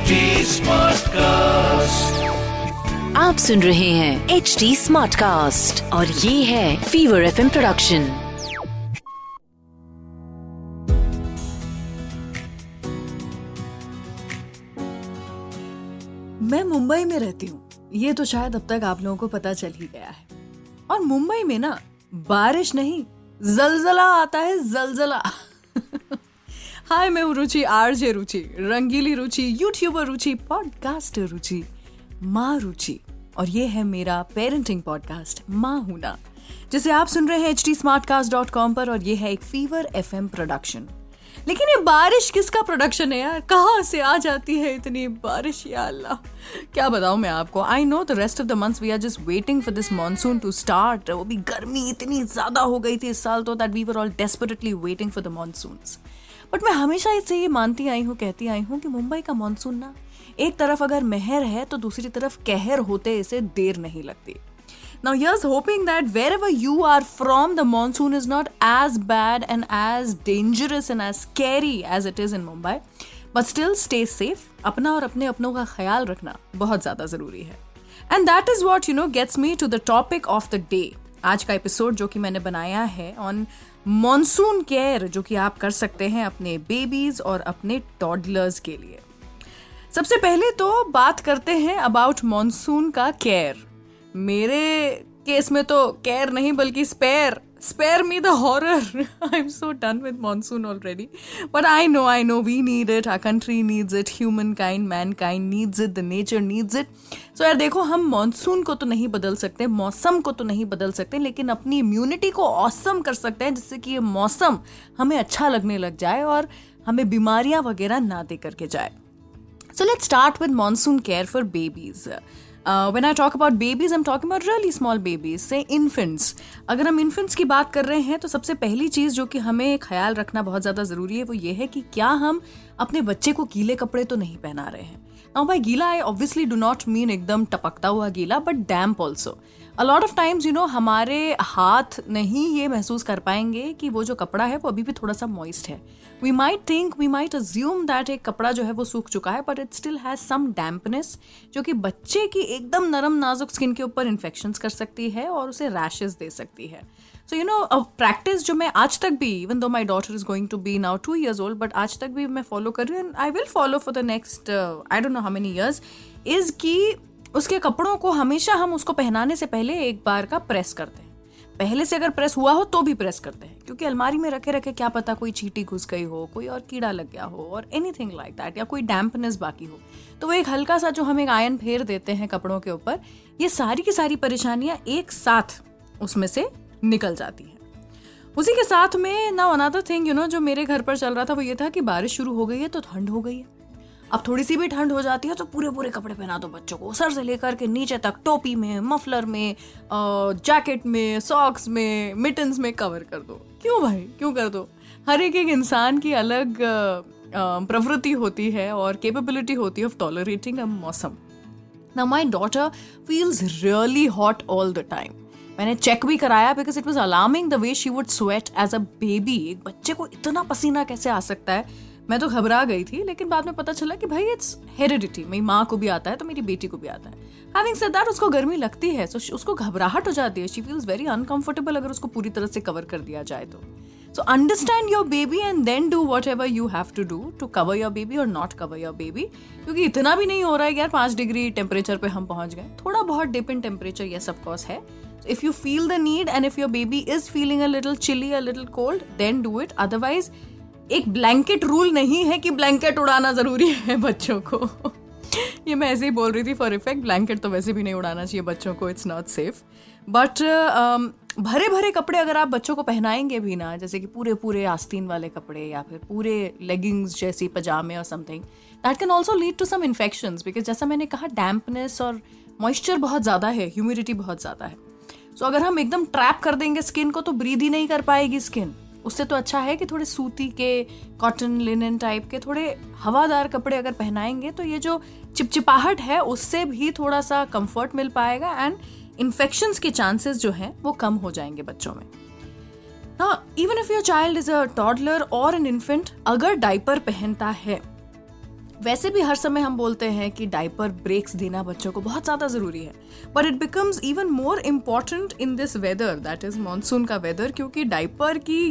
HD smart cast, आप सुन रहे हैं HD स्मार्ट कास्ट और ये है फीवर FM प्रोडक्शन। मैं मुंबई में रहती हूँ, ये तो शायद अब तक आप लोगों को पता चल ही गया है। और मुंबई में ना बारिश नहीं जलजला आता है, जलजला। हाय, मैं हूँ रुचि, आरजे रुचि, रंगीली रुचि, यूट्यूबर रुचि, पॉडकास्टर रुचि, माँ रुचि, और ये है मेरा पेरेंटिंग पॉडकास्ट माँ हूँ ना, जिसे आप सुन रहे हैं hdsmartcast.com पर, और ये है एक फीवर FM प्रोडक्शन। लेकिन ये बारिश किसका प्रोडक्शन है यार, कहाँ से आ जाती है इतनी बारिश, या अल्लाह क्या बताऊँ मैं आपको। I know the rest of the months we are just waiting for this monsoon to start. वो भी गर्मी इतनी ज़्यादा हो गई थी इस साल तो, that we were all desperately waiting for the monsoons. But मैं हमेशा इससे ये मानती आई हूँ, कहती आई हूँ कि मुंबई का मानसून ना एक तरफ अगर मेहर है तो दूसरी तरफ कहर होते इसे देर नहीं लगती। Now here's hoping that wherever you are from, the monsoon is not as bad and as dangerous and as scary as it is in Mumbai. But still stay safe. अपना और अपने अपनों का ख्याल रखना बहुत ज़्यादा ज़रूरी है। And that is what gets me to the topic of the day. आज का एपिसोड जो कि मैंने बनाया है ऑन मॉनसून केयर, जो कि आप कर सकते हैं अपने बेबीज और अपने टॉडलर्स के लिए। सबसे पहले तो बात करते हैं अबाउट मॉनसून का केयर। मेरे केस में तो केयर नहीं बल्कि spare me the horror. I am so done with monsoon already, but I know we need it, our country needs it, humankind, mankind needs it, the nature needs it. So यार देखो, हम monsoon को तो नहीं बदल सकते, मौसम को तो नहीं बदल सकते, लेकिन अपनी इम्यूनिटी को ऑसम कर सकते हैं, जिससे कि ये मौसम हमें अच्छा लगने लग जाए और हमें बीमारियां वगैरह ना दे करके जाए। So let's start with monsoon care for babies. When I talk about babies, I'm talking about really small babies, say infants. अगर हम infants की बात कर रहे हैं तो सबसे पहली चीज़ जो कि हमें ख्याल रखना बहुत ज़्यादा ज़रूरी है वो ये है कि क्या हम अपने बच्चे को गीले कपड़े तो नहीं पहना रहे हैं। Now by गीला I obviously do not mean एकदम टपकता हुआ गीला, but damp also. A lot of times हमारे हाथ नहीं ये महसूस कर पाएंगे कि वो जो कपड़ा है वो अभी भी थोड़ा सा moist है। We might assume that एक कपड़ा जो है वो सूख चुका है, but it still has some dampness, जो कि बच्चे की एकदम नरम नाजुक स्किन के ऊपर इन्फेक्शंस कर सकती है और उसे रैशेस दे सकती है। सो प्रैक्टिस जो मैं आज तक भी, even though my daughter is going to be now 2 years old, but आज तक भी मैं फॉलो कर रही हूँ and I will follow for the next I don't know how many years, is कि उसके कपड़ों को हमेशा हम उसको पहनाने से पहले एक बार का प्रेस करते हैं। पहले से अगर प्रेस हुआ हो तो भी प्रेस करते हैं, क्योंकि अलमारी में रखे रखे क्या पता कोई चींटी घुस गई हो, कोई और कीड़ा लग गया हो, और एनीथिंग लाइक दैट, या कोई डैम्पनेस बाकी हो, तो वो एक हल्का सा जो हम एक आयन फेर देते हैं कपड़ों के ऊपर, ये सारी की सारी परेशानियां एक साथ उसमें से निकल जाती हैं। उसी के साथ में नाउ अनदर थिंग जो मेरे घर पर चल रहा था वो ये था कि बारिश शुरू हो गई है तो ठंड हो गई है। अब थोड़ी सी भी ठंड हो जाती है तो पूरे पूरे कपड़े पहना दो बच्चों को, सर से लेकर के नीचे तक, टोपी में, मफलर में, जैकेट में, सॉक्स में, मिटन्स में कवर कर दो। क्यों भाई, क्यों कर दो? हर एक इंसान की अलग प्रवृत्ति होती है और कैपेबिलिटी होती है ऑफ टॉलरेटिंग अ मौसम। Now my daughter feels really hot all the time. मैंने चेक भी कराया because it was alarming the way she would sweat as a baby. एक बच्चे को इतना पसीना कैसे आ सकता है, मैं तो घबरा गई थी, लेकिन बाद में पता चला कि भाई इट्स हेरिडिटी, मेरी माँ को भी आता है तो मेरी बेटी को भी आता है। हैविंग सेड दैट, उसको गर्मी लगती है, सो उसको घबराहट हो जाती है, शी फील्स वेरी अनकंफर्टेबल अगर उसको पूरी तरह से कवर कर दिया जाए तो। So understand your baby and then do whatever you have to do to cover your baby और नॉट कवर योर बेबी, क्योंकि इतना भी नहीं हो रहा है यार 5 डिग्री टेम्परेचर पे हम पहुंच गए, थोड़ा बहुत dip in temperature yes of course है। If you feel the need and if your baby is feeling a little chilly, a little cold, then do it. Otherwise, एक ब्लैंकेट रूल नहीं है कि ब्लैंकेट उड़ाना जरूरी है बच्चों को। ये मैं ऐसे ही बोल रही थी फॉर इफेक्ट, ब्लैंकेट तो वैसे भी नहीं उड़ाना चाहिए बच्चों को, इट्स नॉट सेफ। बट भरे भरे कपड़े अगर आप बच्चों को पहनाएंगे भी ना, जैसे कि पूरे पूरे आस्तीन वाले कपड़े या फिर पूरे लेगिंग्स जैसी पजामे और something, that can also lead to some infections, because जैसा मैंने कहा डैम्पनेस और मॉइस्चर बहुत ज़्यादा है, ह्यूमिडिटी बहुत ज़्यादा है। सो अगर हम एकदम ट्रैप कर देंगे स्किन को तो ब्रीद ही नहीं कर पाएगी स्किन। उससे तो अच्छा है कि थोड़े सूती के, कॉटन, लिनन टाइप के थोड़े हवादार कपड़े अगर पहनाएंगे तो ये जो चिपचिपाहट है उससे भी थोड़ा सा कंफर्ट मिल पाएगा एंड इन्फेक्शंस के चांसेस जो हैं वो कम हो जाएंगे बच्चों में। Now even if your child is a toddler और एन इन्फेंट, अगर डायपर पहनता है वैसे भी हर समय हम बोलते हैं कि डायपर ब्रेक्स देना बच्चों को बहुत ज़्यादा ज़रूरी है, but it becomes even more important in this weather, that is monsoon का वेदर, क्योंकि डायपर की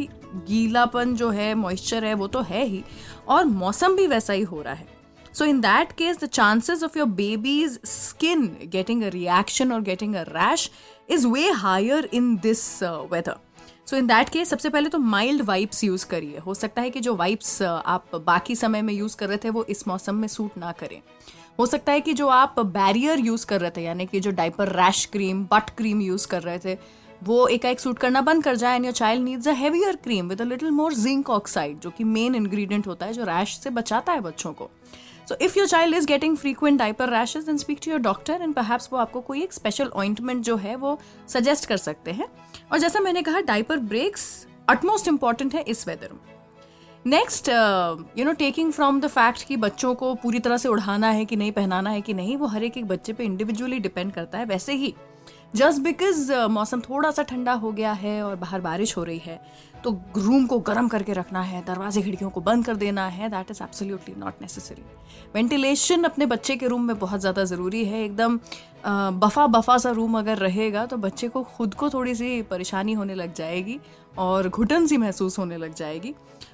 गीलापन जो है, मॉइस्चर है, वो तो है ही, और मौसम भी वैसा ही हो रहा है. So in that case, the chances of your baby's skin getting a reaction or getting a rash is way higher in this weather. So in that case, सबसे पहले तो mild wipes use करिए. हो सकता है कि जो wipes आप बाकी समय में use कर रहे थे वो इस मौसम में सूट ना करें. हो सकता है कि जो आप barrier use कर रहे थे, यानी कि जो diaper rash cream, butt cream use कर रहे थे, वो एकाएक सूट करना बंद कर जाए. And your child needs a heavier cream with a little more zinc oxide, जो कि मेन इंग्रेडिएंट होता है जो रैश से बचाता है बच्चों को. So if your child is getting frequent diaper rashes, then speak to your doctor and perhaps वो आपको कोई एक special ointment जो है वो suggest कर सकते हैं. और जैसा मैंने कहा, diaper breaks utmost important है इस weather में. Next, taking from the fact कि बच्चों को पूरी तरह से उड़ाना है कि नहीं, पहनाना है कि नहीं, वो हर एक बच्चे पे individually depend करता है. वैसे ही जस्ट बिकॉज मौसम थोड़ा सा ठंडा हो गया है और बाहर बारिश हो रही है तो रूम को गर्म करके रखना है, दरवाजे खिड़कियों को बंद कर देना है, that is absolutely not necessary. Ventilation अपने बच्चे के रूम में बहुत ज़्यादा ज़रूरी है. एकदम बफा सा रूम अगर रहेगा तो बच्चे को खुद को थोड़ी सी परेशानी होने लग जाएगी और घुटन सी महसूस होने लग जाएगी.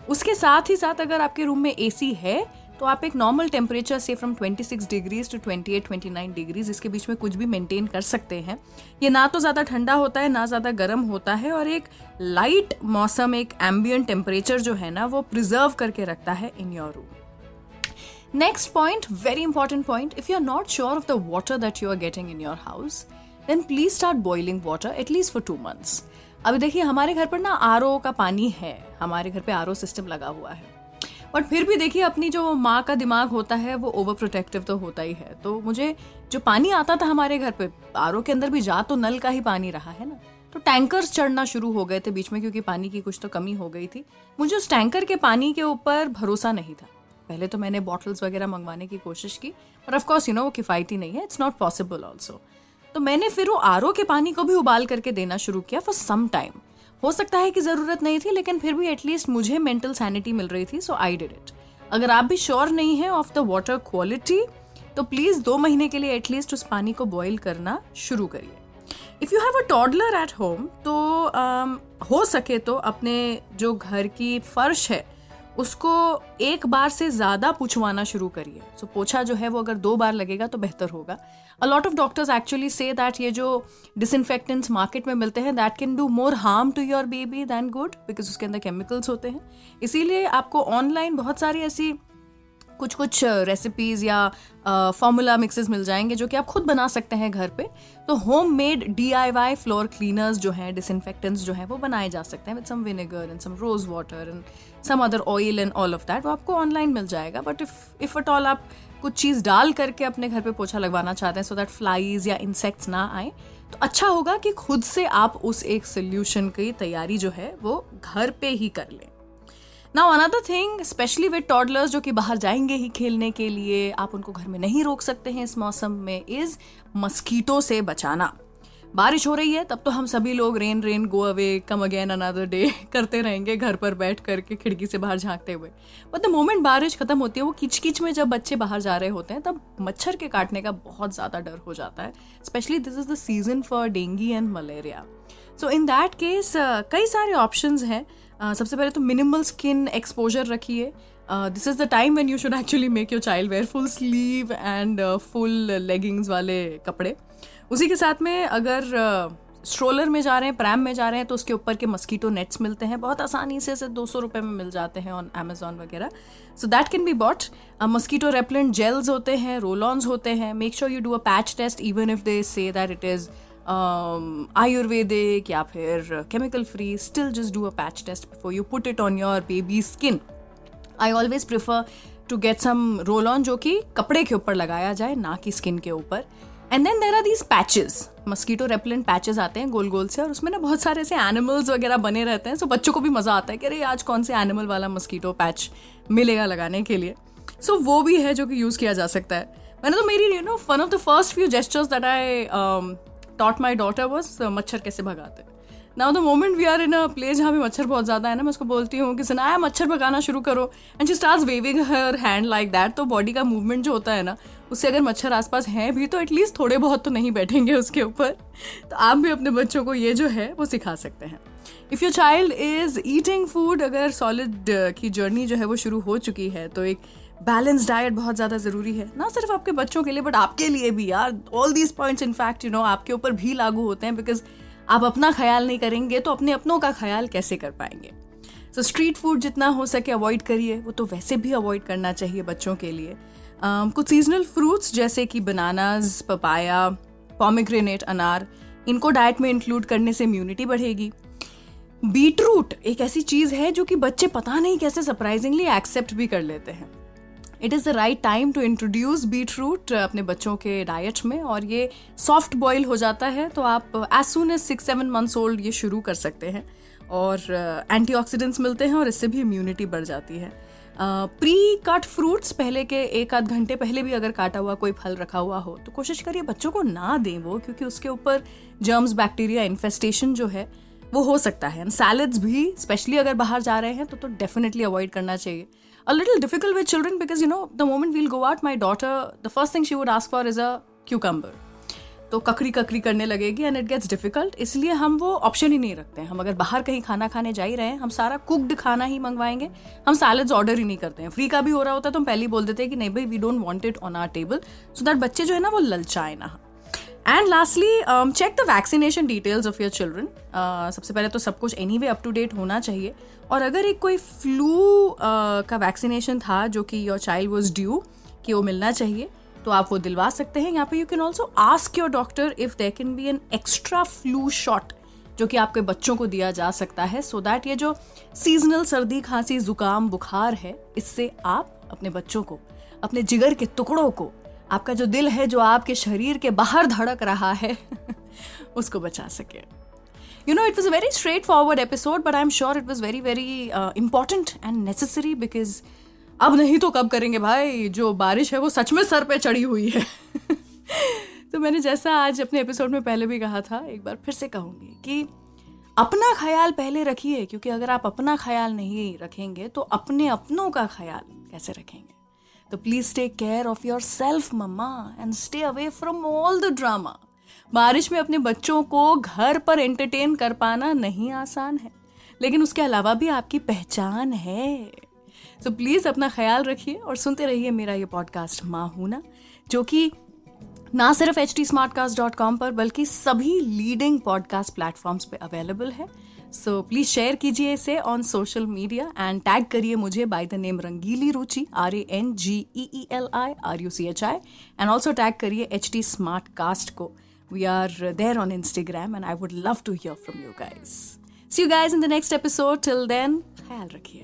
उसके साथ ही साथ अगर आपके रूम में AC है तो आप एक नॉर्मल टेम्परेचर से फ्रॉम 26 डिग्रीज टू 28-29 डिग्रीज, इसके बीच में कुछ भी मेंटेन कर सकते हैं. ये ना तो ज़्यादा ठंडा होता है ना ज़्यादा गर्म होता है, और एक लाइट मौसम, एक एम्बियंट टेम्परेचर जो है ना वो प्रिजर्व करके रखता है in your room. Next point, very important point, if you are not sure of the water that you are getting in your house, then please start boiling water at least for 2 months. अभी देखिए, हमारे घर पर ना RO का पानी है, हमारे घर पर RO सिस्टम लगा हुआ है, बट फिर भी देखिए अपनी जो माँ का दिमाग होता है वो ओवर प्रोटेक्टिव तो होता ही है. तो मुझे जो पानी आता था हमारे घर पे, RO के अंदर भी जा तो नल का ही पानी रहा है ना, तो टैंकर्स चढ़ना शुरू हो गए थे बीच में, क्योंकि पानी की कुछ तो कमी हो गई थी. मुझे उस टैंकर के पानी के ऊपर भरोसा नहीं था. पहले तो मैंने बॉटल्स वगैरह मंगवाने की कोशिश की, पर ऑफकोर्स वो किफ़ायती नहीं है, इट्स नॉट पॉसिबल ऑल्सो. तो मैंने फिर वो RO के पानी को भी उबाल करके देना शुरू किया फॉर सम टाइम. हो सकता है कि ज़रूरत नहीं थी, लेकिन फिर भी एटलीस्ट मुझे मेंटल सैनिटी मिल रही थी, सो आई डिड इट. अगर आप भी श्योर नहीं है ऑफ द वाटर क्वालिटी तो प्लीज़ 2 महीने के लिए एटलीस्ट उस पानी को बॉयल करना शुरू करिए. If you have a toddler at home तो हो सके तो अपने जो घर की फर्श है उसको 1 बार से ज़्यादा पोंछवाना शुरू करिए. सो पोछा जो है वो अगर 2 बार लगेगा तो बेहतर होगा. A lot of doctors actually say that ये जो डिसइंफेक्टेंट्स मार्केट में मिलते हैं that can do more harm to your baby than good, because उसके अंदर केमिकल्स होते हैं. इसीलिए आपको ऑनलाइन बहुत सारी ऐसी कुछ रेसिपीज़ या फॉर्मूला मिक्सेस मिल जाएंगे जो कि आप खुद बना सकते हैं घर पे. तो होममेड DIY फ्लोर क्लीनर्स जो हैं, डिसइंफेक्टेंट्स जो हैं वो बनाए जा सकते हैं with some vinegar and some rose water and some other oil and all of that. वो आपको ऑनलाइन मिल जाएगा. बट इफ़ एट ऑल आप कुछ चीज़ डाल करके अपने घर पे पोछा लगवाना चाहते हैं सो दैट फ्लाइज़ या इंसेक्ट्स ना आए, तो अच्छा होगा कि खुद से आप उस एक सोल्यूशन की तैयारी जो है वो घर पे ही कर लें. Now another thing, especially with toddlers जो कि बाहर जाएंगे ही खेलने के लिए, आप उनको घर में नहीं रोक सकते हैं इस मौसम में, is मस्कीटो से बचाना. बारिश हो रही है तब तो हम सभी लोग rain rain go away come again another day करते रहेंगे घर पर बैठ करके खिड़की से बाहर झांकते हुए. बट द मोमेंट बारिश ख़त्म होती है, वो किचकिच में जब बच्चे बाहर जा रहे होते हैं तब मच्छर के काटने का बहुत ज़्यादा डर हो जाता है. Specially this is the season for dengue and malaria. So in that case कई सारे ऑप्शंस हैं. सबसे पहले तो मिनिमल स्किन एक्सपोजर रखिए. This is the time when you should actually make your child wear full sleeve and full leggings वाले कपड़े. उसी के साथ में अगर स्ट्रोलर में जा रहे हैं, प्रैम में जा रहे हैं, तो उसके ऊपर के मस्कीटो नेट्स मिलते हैं बहुत आसानी से 200 रुपये में मिल जाते हैं ऑन Amazon वगैरह. So that can be bought. Mosquito repellent gels होते हैं, रोल ऑन्स होते हैं. Make sure you do a patch test even if they say that it is Ayurvedic या फिर chemical free. Still just do a patch test before you put it on your baby skin. I always prefer to get some roll on जो कि कपड़े के ऊपर लगाया जाए, ना कि स्किन के ऊपर. And then there are these patches, mosquito repellent patches आते हैं गोल गोल से, और उसमें ना बहुत सारे ऐसे एनिमल्स वगैरह बने रहते हैं. सो बच्चों को भी मज़ा आता है कि अरे आज कौन से एनिमल वाला मस्कीटो पैच मिलेगा लगाने के लिए. सो वो भी है जो कि यूज़ किया जा सकता है. मैंने तो मेरी one of the first few gestures that I taught my daughter was मच्छर कैसे भगाते. Now the moment we are in a place जहाँ पे मच्छर बहुत ज़्यादा है ना, मैं उसको बोलती हूँ कि सनाया मच्छर पकाना शुरू करो, and she starts waving her hand like that. तो बॉडी का मूवमेंट जो होता है ना, उससे अगर मच्छर आसपास हैं भी तो एटलीस्ट थोड़े बहुत तो नहीं बैठेंगे उसके ऊपर. तो आप भी अपने बच्चों को ये जो है वो सिखा सकते हैं. If your child is eating food, अगर सॉलिड की जर्नी जो है वो शुरू हो चुकी है, तो एक बैलेंस डाइट बहुत ज़्यादा ज़रूरी है, ना सिर्फ आपके बच्चों के लिए बट आपके लिए भी यार. All these points in fact you know आपके ऊपर भी लागू होते हैं, बिकॉज आप अपना ख्याल नहीं करेंगे तो अपने अपनों का ख्याल कैसे कर पाएंगे. सो स्ट्रीट फूड जितना हो सके अवॉइड करिए, वो तो वैसे भी अवॉइड करना चाहिए बच्चों के लिए. कुछ सीजनल फ्रूट्स जैसे कि बनानास, पपाया, पॉमिग्रेनेट, अनार, इनको डाइट में इंक्लूड करने से इम्यूनिटी बढ़ेगी. बीटरूट एक ऐसी चीज़ है जो कि बच्चे पता नहीं कैसे सरप्राइजिंगली एक्सेप्ट भी कर लेते हैं. It is the right time to introduce beetroot अपने बच्चों के डाइट में, और ये सॉफ्ट बॉयल हो जाता है तो आप as soon as 6-7 months old ये शुरू कर सकते हैं. और एंटीऑक्सीडेंट्स मिलते हैं और इससे भी इम्यूनिटी बढ़ जाती है. प्री कट फ्रूट्स पहले के 1-2 घंटे पहले भी अगर काटा हुआ कोई फल रखा हुआ हो तो कोशिश करिए बच्चों को ना दें वो, क्योंकि उसके ऊपर जर्म्स, बैक्टीरिया, इन्फेस्टेशन जो है वो हो सकता है. एंड सैलड्स भी स्पेशली अगर बाहर जा रहे हैं तो डेफिनेटली अवॉइड करना चाहिए. A little difficult with children because you know the moment we'll go out, my daughter, the first thing she would ask for is a cucumber. तो ककरी करने लगेगी and it gets difficult. इसलिए हम वो option ही नहीं रखते हैं. हम अगर बाहर कहीं खाना खाने जा ही रहे हैं, हम सारा कुकड खाना ही मंगवाएंगे. हम सैलड्स ऑर्डर ही नहीं करते हैं. फ्री का भी हो रहा होता है तो हम पहले ही बोल देते हैं कि नहीं भाई, we don't want it on our table, so that बच्चे जो है ना वो ललचाए ना. And lastly check the vaccination details of your children. सबसे पहले तो सब कुछ anyway up to date होना चाहिए. और अगर एक कोई फ्लू का वैक्सीनेशन था जो कि योर चाइल्ड वॉज ड्यू कि वो मिलना चाहिए, तो आप वो दिलवा सकते हैं. यहाँ पे you can also ask your doctor if there can be an extra flu shot जो कि आपके बच्चों को दिया जा सकता है, सो दैट ये जो सीजनल सर्दी, खांसी, जुकाम, बुखार है, इससे आप अपने बच्चों को, अपने जिगर के टुकड़ों को, आपका जो दिल है जो आपके शरीर के बाहर धड़क रहा है उसको बचा सके. You know, it was a very straightforward episode, but I'm sure it was very, very important and necessary because अब नहीं तो कब करेंगे भाई, जो बारिश है वो सच में सर पे चढ़ी हुई है. तो मैंने जैसा आज अपने एपिसोड में पहले भी कहा था, एक बार फिर से कहूँगी कि अपना ख्याल पहले रखिए, क्योंकि अगर आप अपना ख्याल नहीं रखेंगे तो अपने अपनों का ख्याल कैसे रखेंगे. तो please take care of yourself mamma and stay away from all the drama. बारिश में अपने बच्चों को घर पर एंटरटेन कर पाना नहीं आसान है, लेकिन उसके अलावा भी आपकी पहचान है. सो प्लीज़ अपना ख्याल रखिए और सुनते रहिए मेरा ये पॉडकास्ट माँ हूं ना, जो कि ना सिर्फ HDSmartcast.com पर बल्कि सभी लीडिंग पॉडकास्ट प्लेटफॉर्म्स पे अवेलेबल है. सो प्लीज़ शेयर कीजिए इसे on social media and tag करिए मुझे by the name Rangeeli Ruchi, RANGEELI RUCHI, and also tag करिए HD Smart Cast को. We are there on Instagram and I would love to hear from you guys. See you guys in the next episode. Till then, khayal rakhiye.